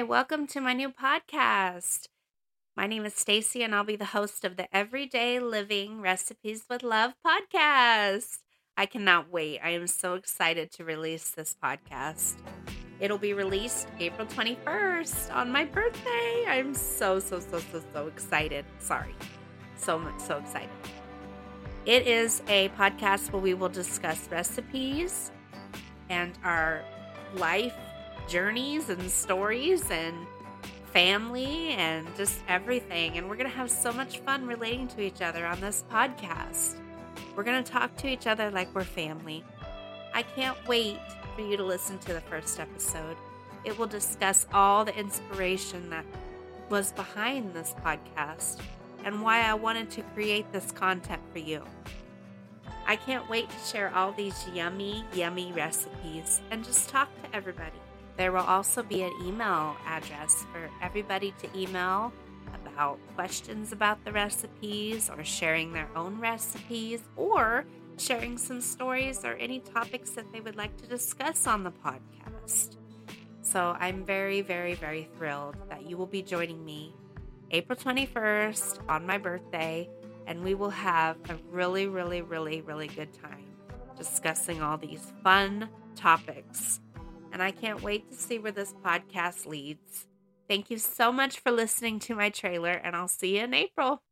Hi, welcome to my new podcast. My name is Stacy and I'll be the host of the Everyday Living Recipes with Love podcast. I cannot wait. I am so excited to release this podcast. It'll be released April 21st on my birthday. I'm so excited. Sorry. So excited. It is a podcast where we will discuss recipes and our life journeys and stories and family and just everything. And we're going to have so much fun relating to each other on this podcast. We're going to talk to each other like we're family. I can't wait for you to listen to the first episode. It will discuss all the inspiration that was behind this podcast and why I wanted to create this content for you. I can't wait to share all these yummy recipes and just talk to everybody. There will also be an email address for everybody to email about questions about the recipes or sharing their own recipes or sharing some stories or any topics that they would like to discuss on the podcast. So I'm very thrilled that you will be joining me April 21st on my birthday, and we will have a really good time discussing all these fun topics. And I can't wait to see where this podcast leads. Thank you so much for listening to my trailer, and I'll see you in April.